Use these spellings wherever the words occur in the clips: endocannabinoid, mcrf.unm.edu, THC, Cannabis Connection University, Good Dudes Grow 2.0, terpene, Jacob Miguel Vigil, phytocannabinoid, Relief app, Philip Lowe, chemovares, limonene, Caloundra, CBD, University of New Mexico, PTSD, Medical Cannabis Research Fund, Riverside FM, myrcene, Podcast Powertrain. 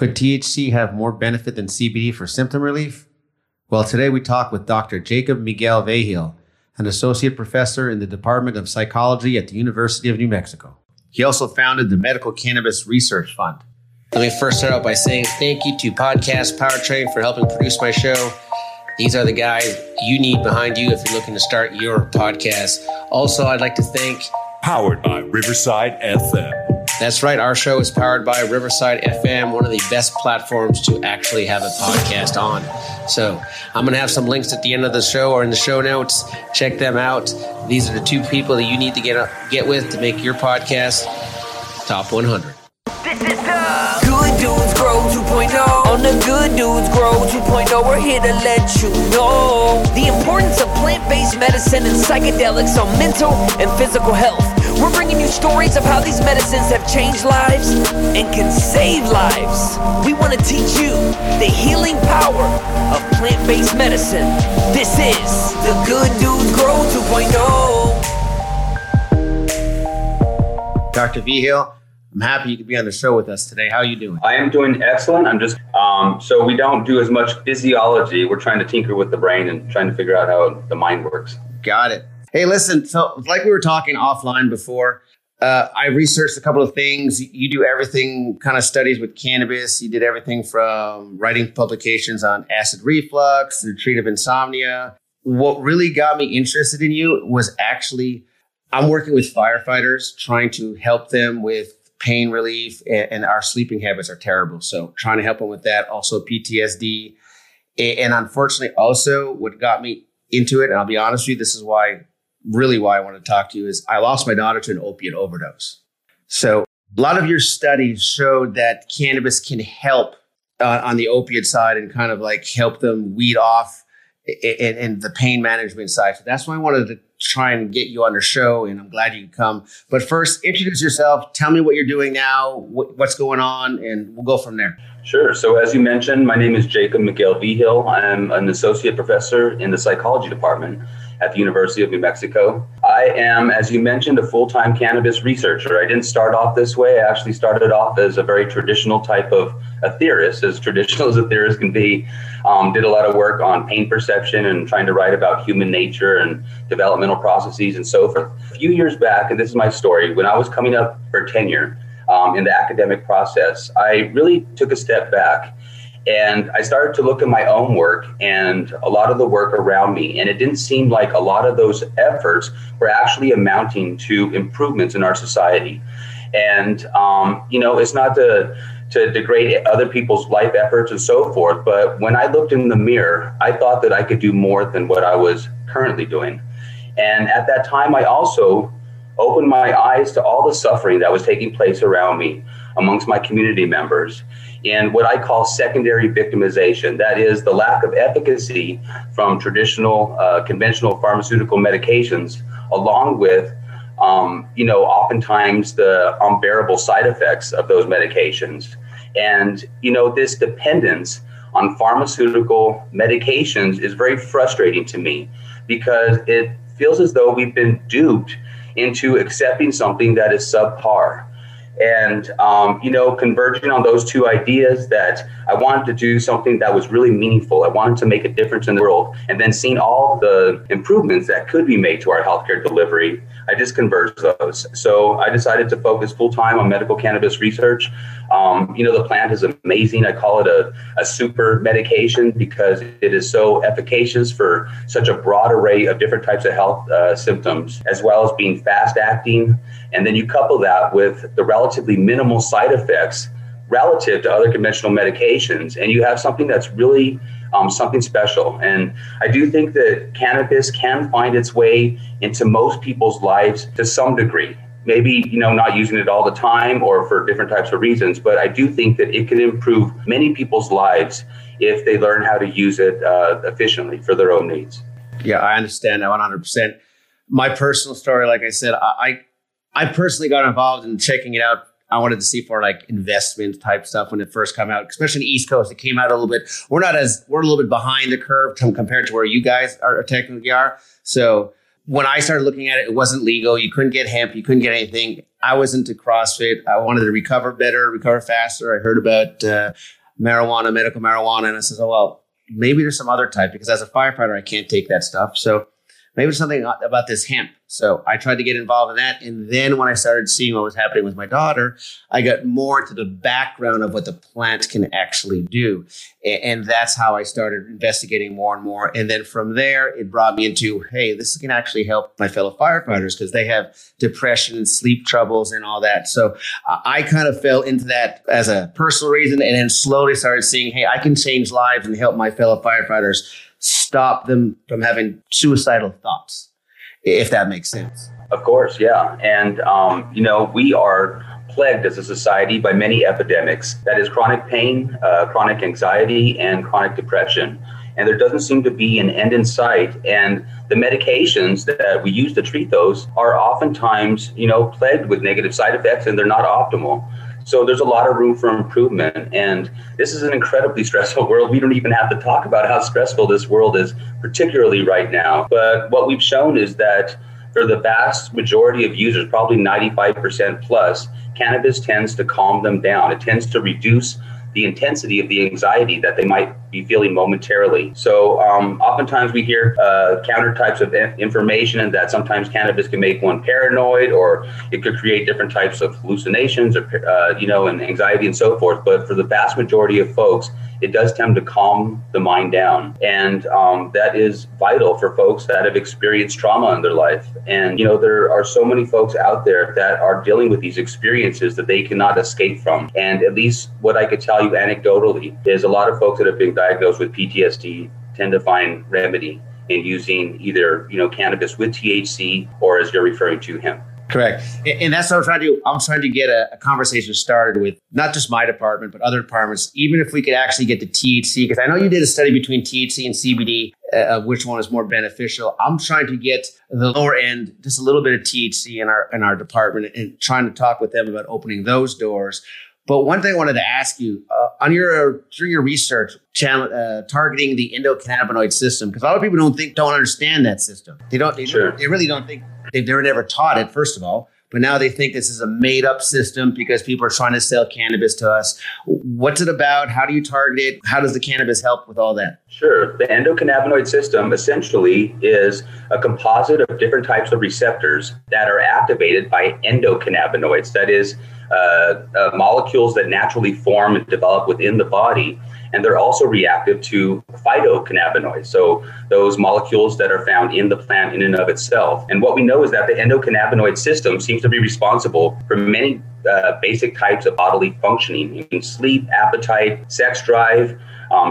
Could THC have more benefit than CBD for symptom relief? Well, today we talk with Dr. Jacob Miguel Vigil, an associate professor in the Department of Psychology at the University of New Mexico. He also founded the Medical Cannabis Research Fund. Let me first start out by saying thank you to Podcast Powertrain for helping produce my show. These are the guys you need behind you if you're looking to start your podcast. Also, I'd like to thank... Powered by Riverside FM. That's right. Our show is powered by Riverside FM, one of the best platforms to actually have a podcast on. So I'm going to have some links at the end of the show or in the show notes. Check them out. These are the two people that you need to get with to make your podcast top 100. This is the Good Dudes Grow 2.0. On the Good Dudes Grow 2.0, we're here to let you know the importance of plant-based medicine and psychedelics on mental and physical health. We're bringing you stories of how these medicines have changed lives and can save lives. We want to teach you the healing power of plant-based medicine. This is the Good Dudes Grow 2.0. Dr. Vigil, I'm happy you could be on the show with us today. How are you doing? I am doing excellent. I'm just, so we don't do as much physiology. We're trying to tinker with the brain and trying to figure out how the mind works. Got it. Hey, listen, so like we were talking offline before, I researched a couple of things. You do everything kind of studies with cannabis. You did everything from writing publications on acid reflux, the treat of insomnia. What really got me interested in you was actually, I'm working with firefighters, trying to help them with pain relief, and our sleeping habits are terrible. So trying to help them with that, also PTSD. And unfortunately, also what got me into it, and I'll be honest with you, this is why... really why I want to talk to you is I lost my daughter to an opiate overdose. So a lot of your studies showed that cannabis can help on the opiate side and kind of like help them weed off and the pain management side. So that's why I wanted to try and get you on the show, and I'm glad you could come. But first, introduce yourself. Tell me what you're doing now, what's going on, and we'll go from there. Sure. So as you mentioned, my name is Jacob Miguel Vigil. I'm an associate professor in the psychology department at the University of New Mexico. I am, as you mentioned, a full-time cannabis researcher. I didn't start off this way. I actually started off as a very traditional type of a theorist, as traditional as a theorist can be. Did a lot of work on pain perception and trying to write about human nature and developmental processes and so forth. A few years back, and this is my story, when I was coming up for tenure in the academic process, I really took a step back. And I started to look at my own work and a lot of the work around me. And it didn't seem like a lot of those efforts were actually amounting to improvements in our society. And, it's not to degrade other people's life efforts and so forth. But when I looked in the mirror, I thought that I could do more than what I was currently doing. And at that time, I also opened my eyes to all the suffering that was taking place around me amongst my community members. And what I call secondary victimization, that is the lack of efficacy from traditional conventional pharmaceutical medications, along with, oftentimes the unbearable side effects of those medications. And, this dependence on pharmaceutical medications is very frustrating to me because it feels as though we've been duped into accepting something that is subpar. And, converging on those two ideas that I wanted to do something that was really meaningful. I wanted to make a difference in the world. And then seeing all the improvements that could be made to our healthcare delivery, I just converged those. So I decided to focus full time on medical cannabis research. The plant is amazing. I call it a super medication because it is so efficacious for such a broad array of different types of health symptoms, as well as being fast acting. And then you couple that with the relatively minimal side effects relative to other conventional medications, and you have something that's really something special. And I do think that cannabis can find its way into most people's lives to some degree. Maybe, not using it all the time or for different types of reasons, but I do think that it can improve many people's lives if they learn how to use it efficiently for their own needs. Yeah, I understand that 100%. My personal story, like I said, I personally got involved in checking it out. I wanted to see for like investment type stuff when it first came out, especially in the East Coast. It came out a little bit. We're a little bit behind the curve compared to where you guys are technically are. So when I started looking at it, it wasn't legal. You couldn't get hemp. You couldn't get anything. I was into CrossFit. I wanted to recover better, recover faster. I heard about marijuana, medical marijuana. And I said, oh, well, maybe there's some other type, because as a firefighter, I can't take that stuff. So maybe there's something about this hemp. So I tried to get involved in that. And then when I started seeing what was happening with my daughter, I got more into the background of what the plant can actually do. And that's how I started investigating more and more. And then from there, it brought me into, hey, this can actually help my fellow firefighters because they have depression and sleep troubles and all that. So I kind of fell into that as a personal reason, and then slowly started seeing, hey, I can change lives and help my fellow firefighters stop them from having suicidal thoughts, if that makes sense. Of course, yeah. And, you know, we are plagued as a society by many epidemics. That is chronic pain, chronic anxiety, and chronic depression. And there doesn't seem to be an end in sight. And the medications that we use to treat those are oftentimes, you know, plagued with negative side effects, and they're not optimal. So there's a lot of room for improvement. And this is an incredibly stressful world. We don't even have to talk about how stressful this world is, particularly right now. But what we've shown is that for the vast majority of users, probably 95% plus, cannabis tends to calm them down. It tends to reduce the intensity of the anxiety that they might be feeling momentarily. So oftentimes we hear counter types of information, and that sometimes cannabis can make one paranoid, or it could create different types of hallucinations or, you know, and anxiety and so forth. But for the vast majority of folks, it does tend to calm the mind down. And that is vital for folks that have experienced trauma in their life. And, you know, there are so many folks out there that are dealing with these experiences that they cannot escape from. And at least what I could tell you anecdotally is a lot of folks that have been diagnosed with PTSD tend to find remedy in using either, you know, cannabis with THC or, as you're referring to, hemp. Correct. And that's what I'm trying to do. I'm trying to get a conversation started with not just my department, but other departments, even if we could actually get to THC, because I know you did a study between THC and CBD, which one is more beneficial. I'm trying to get the lower end, just a little bit of THC in our department, and trying to talk with them about opening those doors. But one thing I wanted to ask you, during your research, targeting the endocannabinoid system, because a lot of people don't understand that system. They really don't think. They were never taught it, first of all, but now they think this is a made-up system because people are trying to sell cannabis to us. What's it about? How do you target it? How does the cannabis help with all that? Sure. The endocannabinoid system essentially is a composite of different types of receptors that are activated by endocannabinoids, that is, molecules that naturally form and develop within the body. And they're also reactive to phytocannabinoids, so those molecules that are found in the plant in and of itself. And what we know is that the endocannabinoid system seems to be responsible for many basic types of bodily functioning, in sleep, appetite, sex drive,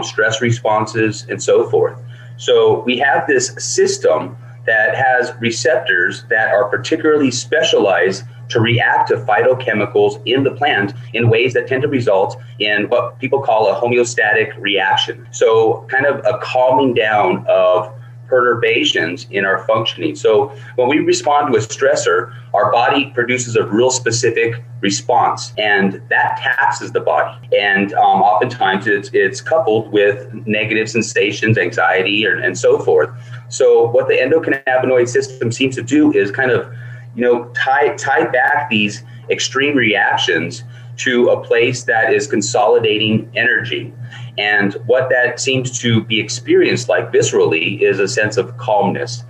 stress responses, and so forth. So we have this system that has receptors that are particularly specialized to react to phytochemicals in the plant in ways that tend to result in what people call a homeostatic reaction. So kind of a calming down of perturbations in our functioning. So when we respond to a stressor, our body produces a real specific response, and that taxes the body. And oftentimes it's coupled with negative sensations, anxiety, and so forth. So what the endocannabinoid system seems to do is kind of, you know, tie back these extreme reactions to a place that is consolidating energy. And what that seems to be experienced like viscerally is a sense of calmness,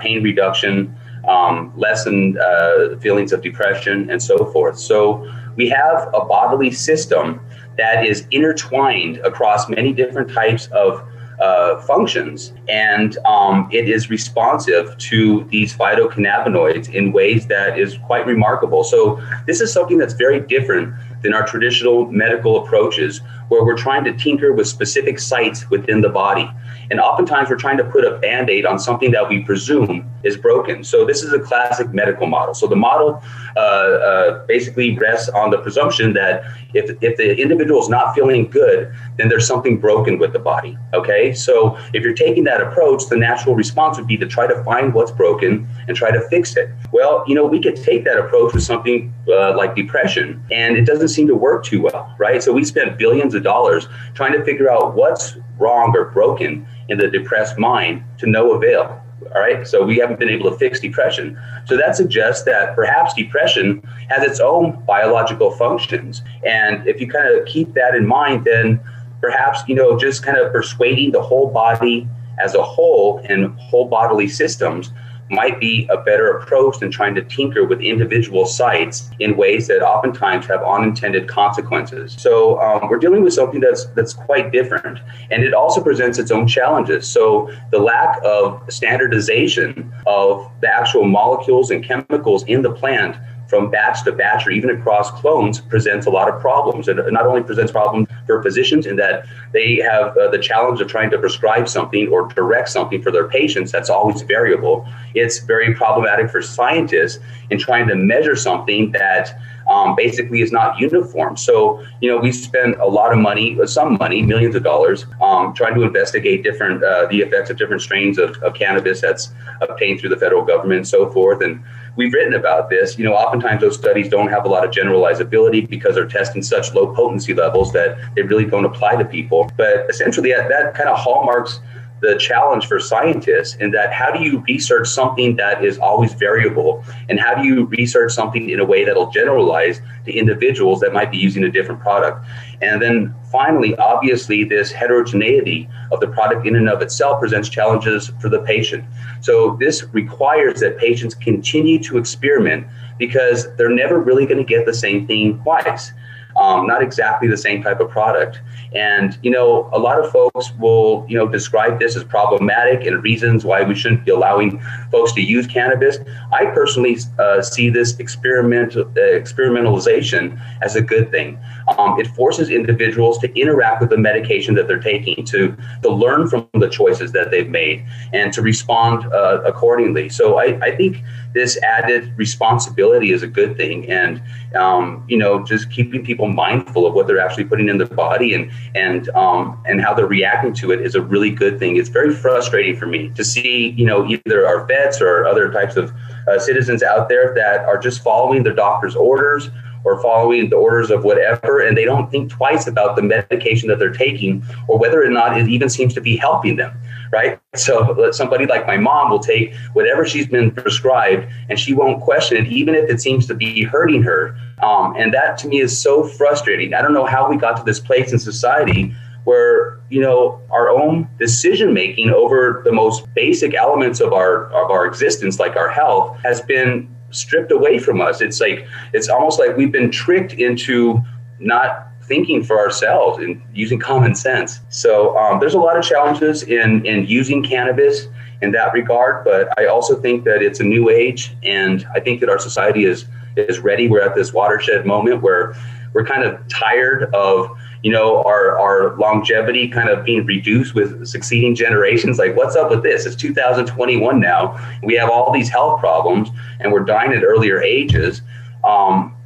pain reduction, lessened feelings of depression, and so forth. So we have a bodily system that is intertwined across many different types of functions, and it is responsive to these phytocannabinoids in ways that is quite remarkable. So this is something that's very different than our traditional medical approaches, where we're trying to tinker with specific sites within the body. And oftentimes we're trying to put a Band-Aid on something that we presume is broken. So this is a classic medical model. So the model basically rests on the presumption that if the individual is not feeling good, then there's something broken with the body, okay? So if you're taking that approach, the natural response would be to try to find what's broken and try to fix it. Well, you know, we could take that approach with something like depression, and it doesn't seem to work too well, right? So we spent billions of dollars trying to figure out what's wrong or broken in the depressed mind, to no avail. All right. So we haven't been able to fix depression. So that suggests that perhaps depression has its own biological functions. And if you kind of keep that in mind, then perhaps, you know, just kind of persuading the whole body as a whole and whole bodily systems might be a better approach than trying to tinker with individual sites in ways that oftentimes have unintended consequences. So we're dealing with something that's quite different, and it also presents its own challenges. So the lack of standardization of the actual molecules and chemicals in the plant from batch to batch or even across clones presents a lot of problems. And not only presents problems for physicians in that they have the challenge of trying to prescribe something or direct something for their patients, that's always variable. It's very problematic for scientists in trying to measure something that basically is not uniform. So, you know, we spend a lot of money, some money, millions of dollars, trying to investigate different, the effects of different strains of cannabis that's obtained through the federal government and so forth. And we've written about this. You know, oftentimes those studies don't have a lot of generalizability because they're testing such low potency levels that they really don't apply to people. But essentially that kind of hallmarks the challenge for scientists in that how do you research something that is always variable, and how do you research something in a way that'll generalize to individuals that might be using a different product? And then finally, obviously, this heterogeneity of the product in and of itself presents challenges for the patient. So this requires that patients continue to experiment because they're never really going to get the same thing twice. Not exactly the same type of product. And, you know, a lot of folks will, you know, describe this as problematic and reasons why we shouldn't be allowing folks to use cannabis. I personally see this experimentalization as a good thing. It forces individuals to interact with the medication that they're taking, to learn from the choices that they've made and to respond accordingly. So I think this added responsibility is a good thing. And, you know, just keeping people mindful of what they're actually putting in their body and how they're reacting to it is a really good thing. It's very frustrating for me to see, you know, either our vets or other types of citizens out there that are just following their doctor's orders or following the orders of whatever, and they don't think twice about the medication that they're taking or whether or not it even seems to be helping them, right? So somebody like my mom will take whatever she's been prescribed and she won't question it, even if it seems to be hurting her. And that to me is so frustrating. I don't know how we got to this place in society where, you know, our own decision making over the most basic elements of our existence, like our health, has been stripped away from us. It's like, it's almost like we've been tricked into not thinking for ourselves and using common sense. So there's a lot of challenges in using cannabis in that regard, but I also think that it's a new age, and I think that our society is ready. We're at this watershed moment where we're kind of tired of, you know, our longevity kind of being reduced with succeeding generations. Like, what's up with this? It's 2021 now. We have all these health problems and we're dying at earlier ages.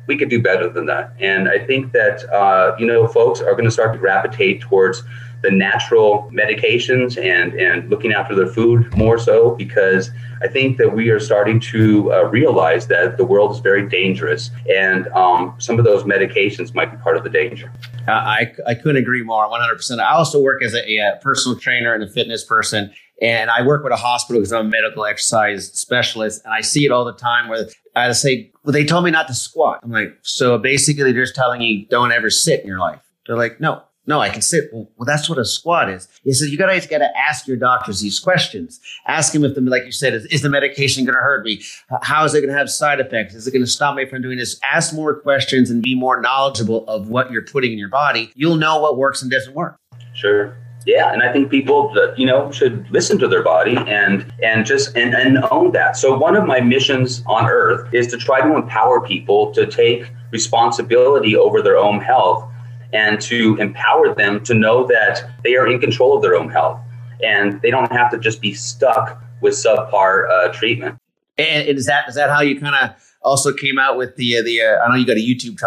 We could do better than that. And I think that, you know, folks are going to start to gravitate towards the natural medications and looking after their food more so, because I think that we are starting to realize that the world is very dangerous, and some of those medications might be part of the danger. I couldn't agree more, 100%. I also work as a personal trainer and a fitness person, and I work with a hospital because I'm a medical exercise specialist, and I see it all the time where I say, well, they told me not to squat. I'm like, so basically they're just telling you don't ever sit in your life. They're like, no, I can sit. Well, that's what a squat is. He says, you guys got to ask your doctors these questions. Ask them if, like you said, is the medication going to hurt me? How is it going to have side effects? Is it going to stop me from doing this? Ask more questions and be more knowledgeable of what you're putting in your body. You'll know what works and doesn't work. Sure. Yeah. And I think people, you know, should listen to their body and own that. So one of my missions on earth is to try to empower people to take responsibility over their own health and to empower them to know that they are in control of their own health and they don't have to just be stuck with subpar treatment. And is that how you kind of also came out with the I know you got a YouTube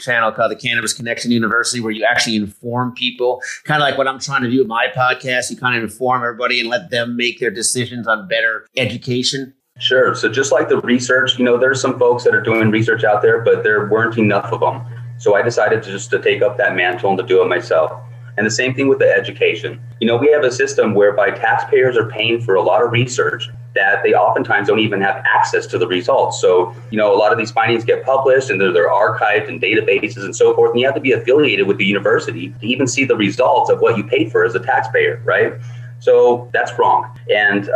channel called the Cannabis Connection University, where you actually inform people, kind of like what I'm trying to do with my podcast. You kind of inform everybody and let them make their decisions on better education. Sure. So just like the research, you know, there's some folks that are doing research out there, but there weren't enough of them. So I decided to take up that mantle and to do it myself. And the same thing with the education. You know, we have a system whereby taxpayers are paying for a lot of research that they oftentimes don't even have access to the results. So, you know, a lot of these findings get published and they're archived in databases and so forth. And you have to be affiliated with the university to even see the results of what you paid for as a taxpayer, right? So that's wrong. And,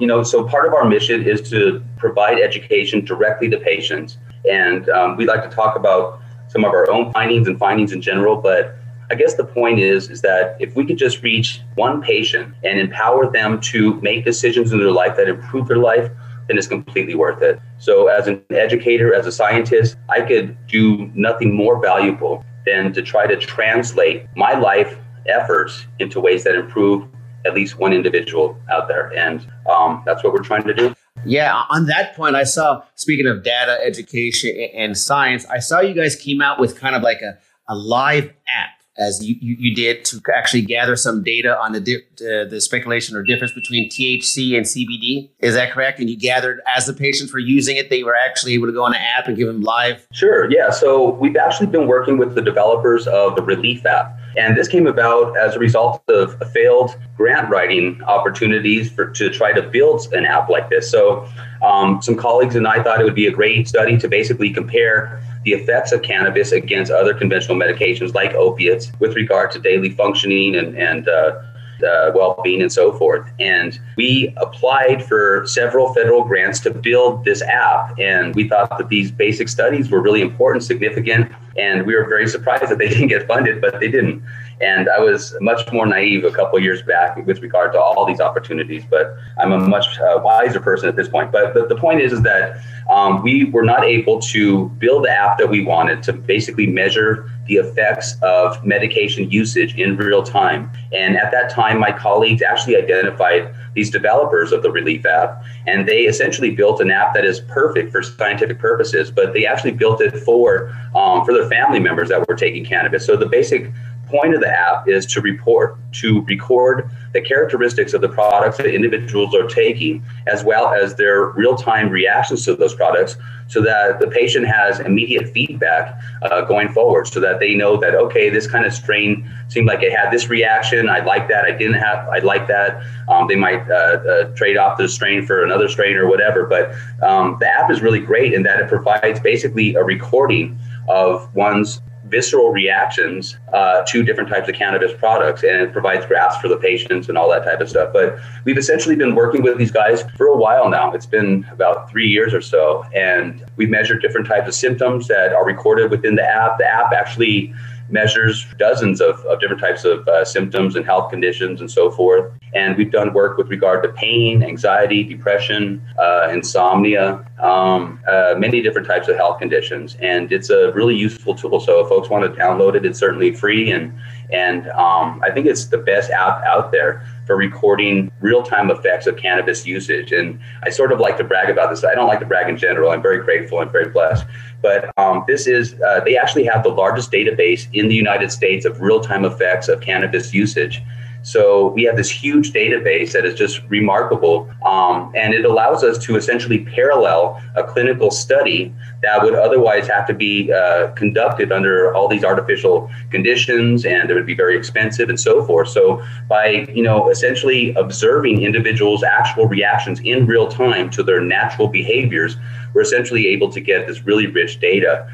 you know, so part of our mission is to provide education directly to patients. And we like to talk about some of our own findings and findings in general, but I guess the point is that if we could just reach one patient and empower them to make decisions in their life that improve their life, then it's completely worth it. So as an educator, as a scientist, I could do nothing more valuable than to try to translate my life efforts into ways that improve at least one individual out there. And that's what we're trying to do. Yeah, on that point, I saw, speaking of data, education, and science, I saw you guys came out with kind of like a live app, as you did, to actually gather some data on the speculation or difference between THC and CBD. Is that correct? And you gathered, as the patients were using it, they were actually able to go on an app and give them live? Sure, yeah. So we've actually been working with the developers of the Relief app. And this came about as a result of a failed grant writing opportunities to try to build an app like this. So some colleagues and I thought it would be a great study to basically compare the effects of cannabis against other conventional medications like opiates with regard to daily functioning and well-being and so forth. And we applied for several federal grants to build this app. And we thought that these basic studies were really important, significant, and we were very surprised that they didn't get funded, but they didn't. And I was much more naive a couple of years back with regard to all these opportunities, but I'm a much wiser person at this point. But the point is that we were not able to build the app that we wanted to basically measure the effects of medication usage in real time. And at that time, my colleagues actually identified these developers of the Relief app, and they essentially built an app that is perfect for scientific purposes, but they actually built it for their family members that were taking cannabis. So the basic point of the app is to record the characteristics of the products that individuals are taking, as well as their real-time reactions to those products, so that the patient has immediate feedback going forward, so that they know that, okay, this kind of strain seemed like it had this reaction, I like that, I didn't have, I like that. They might trade off the strain for another strain or whatever, but the app is really great in that it provides basically a recording of one's visceral reactions to different types of cannabis products, and it provides graphs for the patients and all that type of stuff. But we've essentially been working with these guys for a while now. It's been about 3 years or so, and we've measured different types of symptoms that are recorded within the app. The app actually measures dozens of different types of symptoms and health conditions and so forth. And we've done work with regard to pain, anxiety, depression, insomnia, many different types of health conditions. And it's a really useful tool. So if folks want to download it, it's certainly free. And I think it's the best app out there for recording real-time effects of cannabis usage. And I sort of like to brag about this. I don't like to brag in general. I'm very grateful. I'm very blessed. But this is, they actually have the largest database in the United States of real-time effects of cannabis usage. So we have this huge database that is just remarkable. And it allows us to essentially parallel a clinical study that would otherwise have to be conducted under all these artificial conditions, and it would be very expensive and so forth. So by, you know, essentially observing individuals' actual reactions in real time to their natural behaviors, we're essentially able to get this really rich data.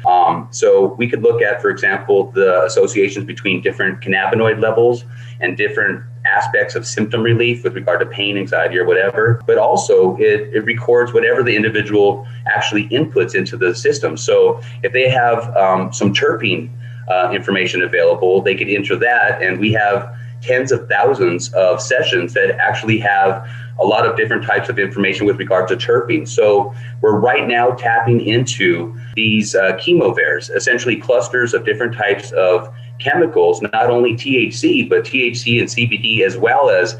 So we could look at, for example, the associations between different cannabinoid levels and different aspects of symptom relief with regard to pain, anxiety, or whatever. But also it records whatever the individual actually inputs into the system. So if they have some terpene information available, they could enter that, and we have tens of thousands of sessions that actually have a lot of different types of information with regard to terpene. So we're right now tapping into these chemovares, essentially clusters of different types of chemicals, not only THC, but THC and CBD, as well as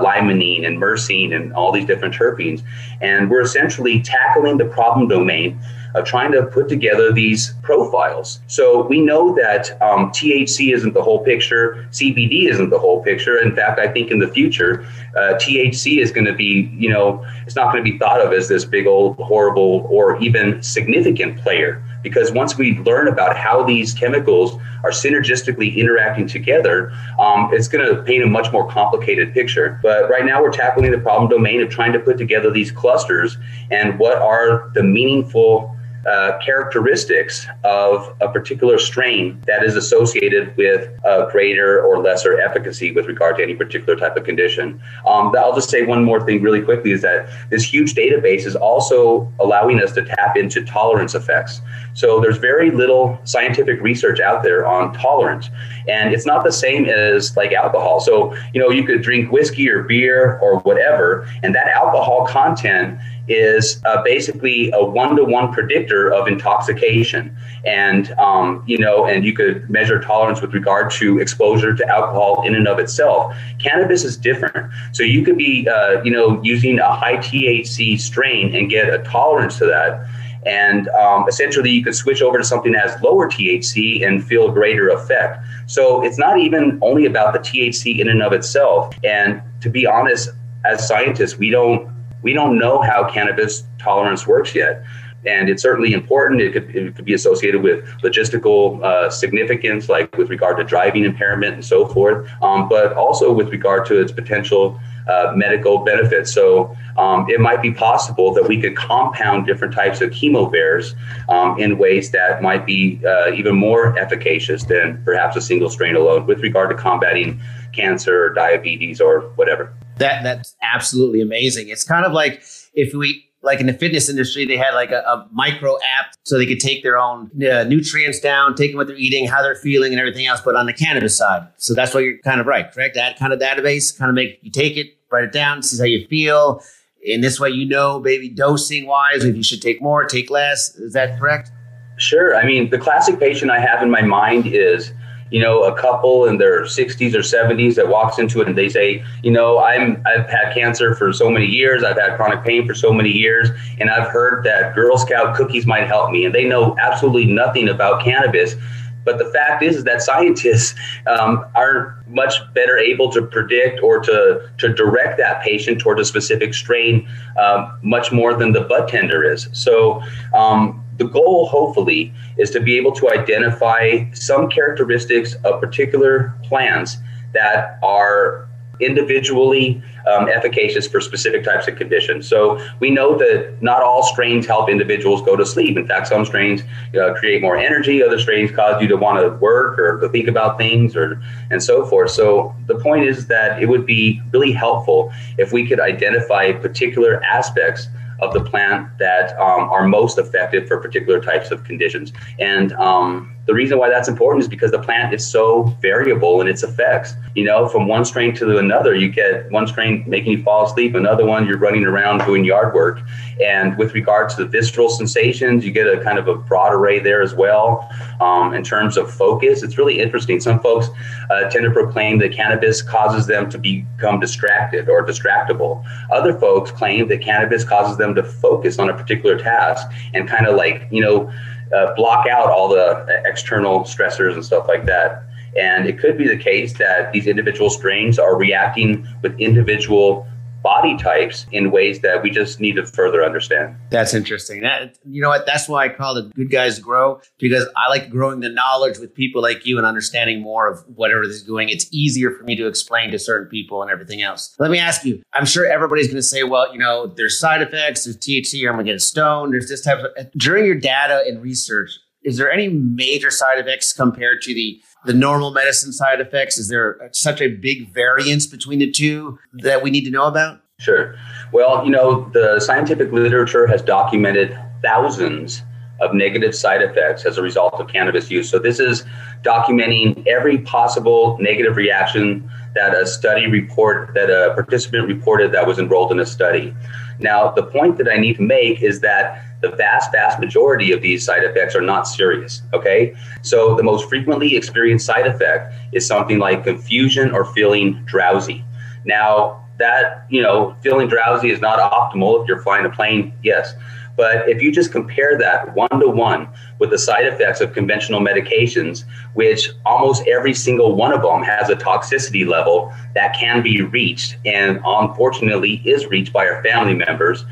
limonene and myrcene and all these different terpenes. And we're essentially tackling the problem domain of trying to put together these profiles. So we know that THC isn't the whole picture, CBD isn't the whole picture. In fact, I think in the future, THC is going to be, you know, it's not going to be thought of as this big old horrible or even significant player, because once we learn about how these chemicals are synergistically interacting together, it's going to paint a much more complicated picture. But right now we're tackling the problem domain of trying to put together these clusters and what are the meaningful characteristics of a particular strain that is associated with a greater or lesser efficacy with regard to any particular type of condition. I'll just say one more thing really quickly is that this huge database is also allowing us to tap into tolerance effects. So there's very little scientific research out there on tolerance, and it's not the same as like alcohol. So, you know, you could drink whiskey or beer or whatever, and that alcohol content is basically a one-to-one predictor of intoxication. And, and you could measure tolerance with regard to exposure to alcohol in and of itself. Cannabis is different. So you could be, using a high THC strain and get a tolerance to that. And essentially, you could switch over to something that has lower THC and feel greater effect. So it's not even only about the THC in and of itself. And to be honest, as scientists, we don't know how cannabis tolerance works yet. And it's certainly important. It could be associated with logistical significance, like with regard to driving impairment and so forth, but also with regard to its potential medical benefits. So it might be possible that we could compound different types of chemovares in ways that might be even more efficacious than perhaps a single strain alone with regard to combating cancer or diabetes or whatever. That's absolutely amazing. It's kind of like if we, like in the fitness industry, they had like a micro app so they could take their own nutrients down, taking what they're eating, how they're feeling and everything else, but on the cannabis side. So that's what you're kind of right, correct? That kind of database, kind of make you take it, write it down, see how you feel. And this way, you know, maybe dosing wise, if you should take more, take less. Is that correct? Sure. I mean, the classic patient I have in my mind is, you know, a couple in their 60s or 70s that walks into it and they say, you know, I've had cancer for so many years. I've had chronic pain for so many years. And I've heard that Girl Scout cookies might help me. And they know absolutely nothing about cannabis. But the fact is that scientists are much better able to predict or to direct that patient toward a specific strain much more than the bud tender is. So the goal, hopefully, is to be able to identify some characteristics of particular plants that are individually efficacious for specific types of conditions. So we know that not all strains help individuals go to sleep. In fact, some strains create more energy, other strains cause you to want to work or to think about things and so forth. So the point is that it would be really helpful if we could identify particular aspects of the plant that are most effective for particular types of conditions. And the reason why that's important is because the plant is so variable in its effects. You know, from one strain to another, you get one strain making you fall asleep, another one you're running around doing yard work. And with regard to the visceral sensations, you get a kind of a broad array there as well. In terms of focus, it's really interesting. Some folks tend to proclaim that cannabis causes them to become distracted or distractible. Other folks claim that cannabis causes them to focus on a particular task and kind of like, you know, block out all the external stressors and stuff like that. And it could be the case that these individual strains are reacting with individual body types in ways that we just need to further understand. That's interesting. That, you know what? That's why I call it Good Guys Grow, because I like growing the knowledge with people like you and understanding more of whatever this is doing. It's easier for me to explain to certain people and everything else. Let me ask you, I'm sure everybody's going to say, well, you know, there's side effects, there's THC, or I'm going to get stoned. There's this type of, during your data and research, is there any major side effects compared to the normal medicine side effects? Is there such a big variance between the two that we need to know about? Sure. Well, you know, the scientific literature has documented thousands of negative side effects as a result of cannabis use. So this is documenting every possible negative reaction that a participant reported that was enrolled in a study. Now, the point that I need to make is that the vast, vast majority of these side effects are not serious, okay? So the most frequently experienced side effect is something like confusion or feeling drowsy. Now, that, you know, feeling drowsy is not optimal if you're flying a plane, yes. But if you just compare that one-to-one with the side effects of conventional medications, which almost every single one of them has a toxicity level that can be reached and unfortunately is reached by our family members,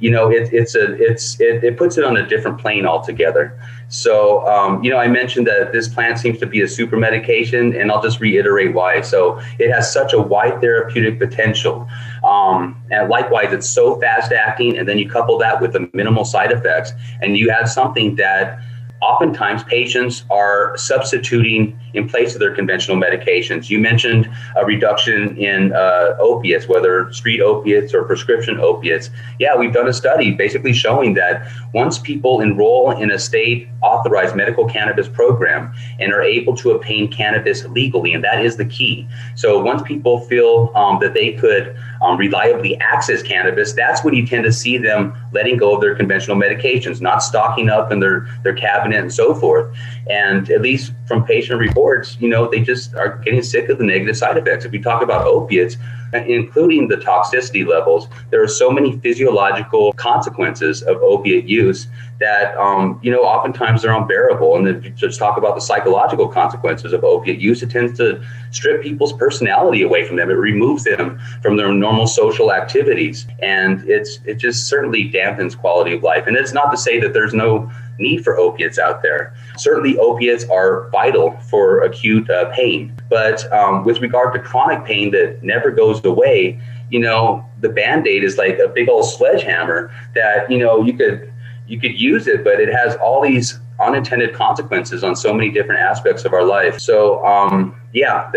you know, it puts it on a different plane altogether. So, you know, I mentioned that this plant seems to be a super medication, and I'll just reiterate why. So it has such a wide therapeutic potential. And likewise, it's so fast acting. And then you couple that with the minimal side effects, and you have something that oftentimes patients are substituting in place of their conventional medications. You mentioned a reduction in opiates, whether street opiates or prescription opiates. Yeah, we've done a study basically showing that once people enroll in a state authorized medical cannabis program and are able to obtain cannabis legally, and that is the key. So once people feel that they could reliably access cannabis, that's when you tend to see them letting go of their conventional medications, not stocking up in their cabinet and so forth. And at least from patient reports, you know, they just are getting sick of the negative side effects. If we talk about opiates, including the toxicity levels, there are so many physiological consequences of opiate use that, you know, oftentimes they're unbearable. And then just talk about the psychological consequences of opiate use. It tends to strip people's personality away from them. It removes them from their normal social activities. And it just certainly dampens quality of life. And it's not to say that there's no need for opiates out there. Certainly opiates are vital for acute pain, but with regard to chronic pain that never goes away, you know, the Band-Aid is like a big old sledgehammer that, you know, you could use it, but it has all these unintended consequences on so many different aspects of our life. So yeah,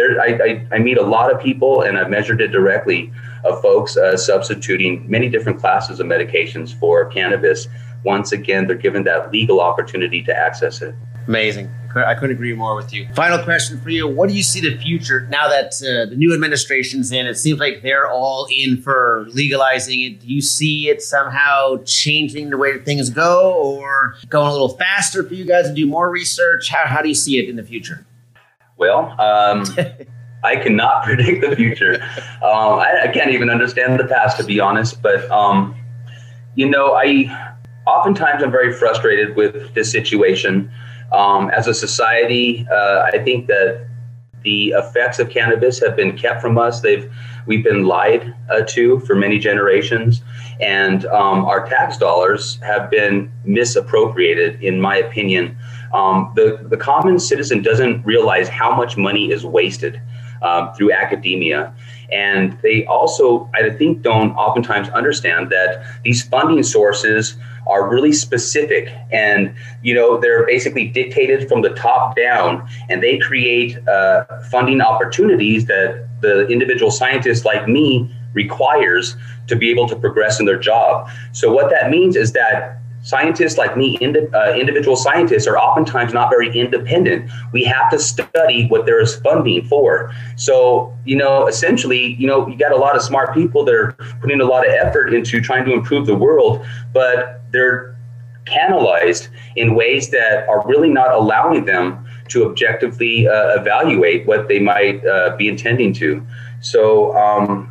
I meet a lot of people, and I've measured it directly, of folks substituting many different classes of medications for cannabis. Once again, they're given that legal opportunity to access it. Amazing. I couldn't agree more with you. Final question for you. What do you see the future now that the new administration's in? It seems like they're all in for legalizing it. Do you see it somehow changing the way things go, or going a little faster for you guys to do more research? How do you see it in the future? Well, I cannot predict the future. I can't even understand the past, to be honest. But, you know, oftentimes I'm very frustrated with this situation. As a society, I think that the effects of cannabis have been kept from us. We've been lied to for many generations, and our tax dollars have been misappropriated, in my opinion. The common citizen doesn't realize how much money is wasted through academia. And they also, I think, don't oftentimes understand that these funding sources are really specific, and, you know, they're basically dictated from the top down, and they create funding opportunities that the individual scientist like me requires to be able to progress in their job. So what that means is that scientists like me, individual scientists, are oftentimes not very independent. We have to study what there is funding for. So, you know, essentially, you know, you got a lot of smart people that are putting a lot of effort into trying to improve the world, but they're canalized in ways that are really not allowing them to objectively evaluate what they might be intending to. So,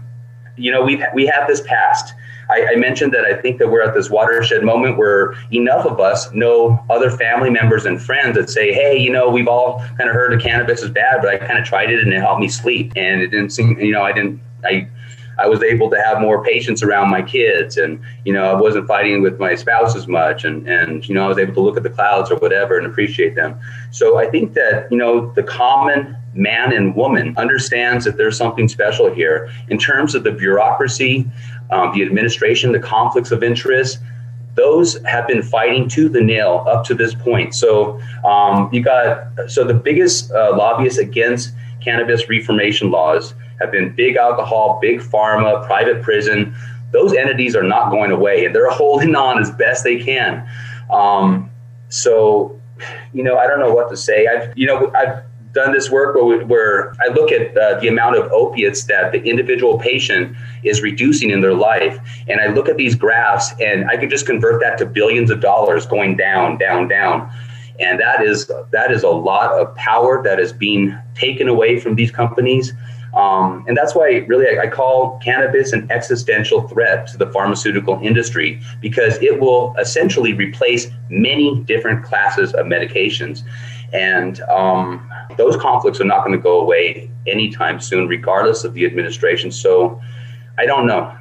you know, we have this past. I mentioned that I think that we're at this watershed moment where enough of us know other family members and friends that say, hey, you know, we've all kind of heard of cannabis is bad, but I kind of tried it and it helped me sleep. And it didn't seem, you know, I was able to have more patience around my kids, and, you know, I wasn't fighting with my spouse as much, and, you know, I was able to look at the clouds or whatever and appreciate them. So I think that, you know, the common man and woman understands that there's something special here in terms of the bureaucracy, the administration, the conflicts of interest. Those have been fighting to the nail up to this point. So the biggest lobbyists against cannabis reformation laws have been big alcohol, big pharma, private prison. Those entities are not going away, and they're holding on as best they can. So, you know, I don't know what to say. I've done this work where I look at the amount of opiates that the individual patient is reducing in their life. And I look at these graphs, and I could just convert that to billions of dollars going down, down, down. And that is a lot of power that is being taken away from these companies. And that's why really I call cannabis an existential threat to the pharmaceutical industry, because it will essentially replace many different classes of medications. And those conflicts are not going to go away anytime soon, regardless of the administration. So I don't know.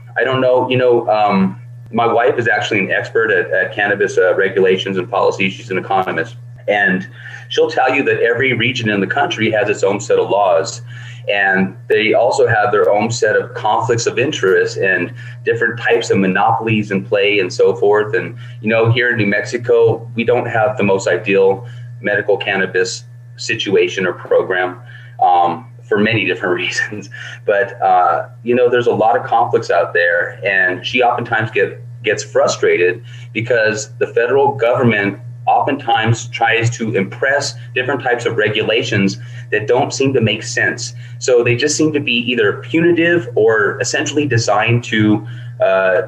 You know, My wife is actually an expert at cannabis regulations and policy. She's an economist. And she'll tell you that every region in the country has its own set of laws. And they also have their own set of conflicts of interest and different types of monopolies in play and so forth. And, you know, here in New Mexico, we don't have the most ideal medical cannabis situation or program for many different reasons. But, you know, there's a lot of conflicts out there. And she oftentimes gets frustrated because the federal government oftentimes tries to impress different types of regulations that don't seem to make sense. So they just seem to be either punitive or essentially designed to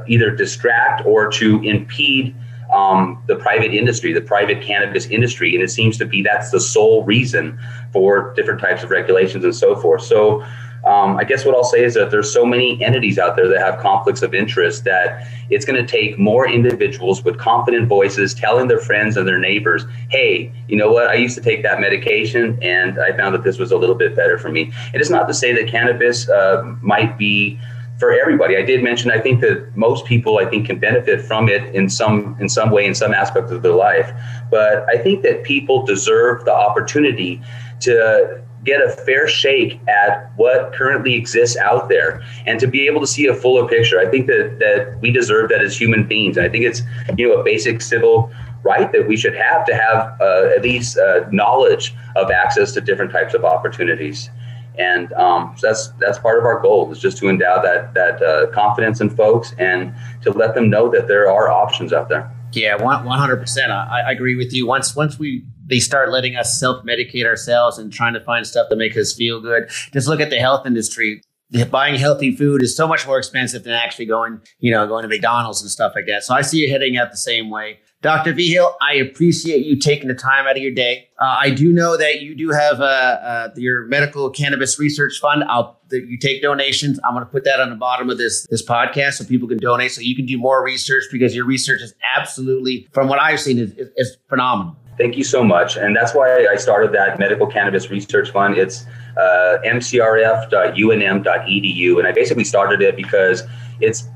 either distract or to impede the private industry, the private cannabis industry. And it seems to be that's the sole reason for different types of regulations and so forth. So I guess what I'll say is that there's so many entities out there that have conflicts of interest that it's going to take more individuals with confident voices telling their friends and their neighbors, hey, you know what? I used to take that medication and I found that this was a little bit better for me. And it's not to say that cannabis might be for everybody. I did mention, I think that most people, I think, can benefit from it in some way, in some aspect of their life. But I think that people deserve the opportunity to get a fair shake at what currently exists out there and to be able to see a fuller picture. I think that we deserve that as human beings. And I think it's, you know, a basic civil right that we should have to have at least knowledge of access to different types of opportunities. And so that's part of our goal, is just to endow that confidence in folks and to let them know that there are options out there. Yeah, 100%. I agree with you. Once they start letting us self-medicate ourselves and trying to find stuff to make us feel good. Just look at the health industry. Buying healthy food is so much more expensive than actually going to McDonald's and stuff like that. So I see you heading out the same way. Dr. Vigil, I appreciate you taking the time out of your day. I do know that you do have your Medical Cannabis Research Fund. You take donations. I'm going to put that on the bottom of this podcast so people can donate, so you can do more research, because your research is absolutely, from what I've seen, is phenomenal. Thank you so much. And that's why I started that Medical Cannabis Research Fund. It's mcrf.unm.edu. And I basically started it because it's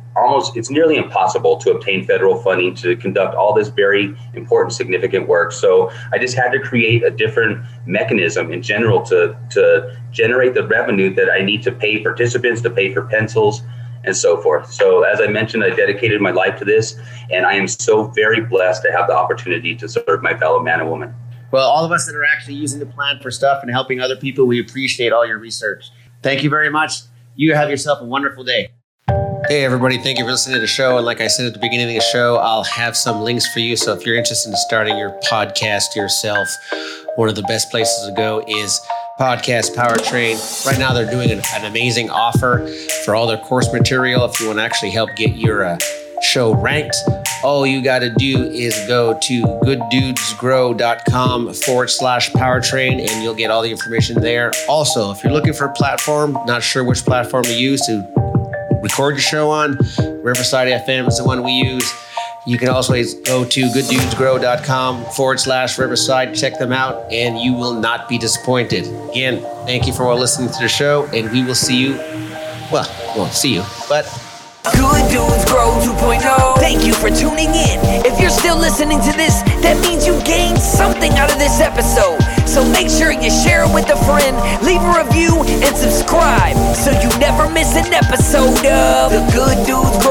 nearly impossible to obtain federal funding to conduct all this very important, significant work. So I just had to create a different mechanism in general to generate the revenue that I need to pay participants, to pay for pencils, and so forth. So as I mentioned, I dedicated my life to this, and I am so very blessed to have the opportunity to serve my fellow man and woman. Well, all of us that are actually using the plan for stuff and helping other people, we appreciate all your research. Thank you very much. You have yourself a wonderful day. Hey, everybody. Thank you for listening to the show. And like I said at the beginning of the show, I'll have some links for you. So if you're interested in starting your podcast yourself, one of the best places to go is Podcast Powertrain. Right now, they're doing an amazing offer for all their course material. If you want to actually help get your show ranked, all you got to do is go to gooddudesgrow.com/powertrain, and you'll get all the information there. Also, if you're looking for a platform, not sure which platform to use to record your show on, Riverside FM is the one we use. You can also go to gooddudesgrow.com/Riverside. Check them out, and you will not be disappointed. Again, thank you for listening to the show, and we will see you. Well, we won't see you, but... Good Dudes Grow 2.0. Thank you for tuning in. If you're still listening to this, that means you gained something out of this episode. So make sure you share it with a friend, leave a review, and subscribe so you never miss an episode of The Good Dudes Grow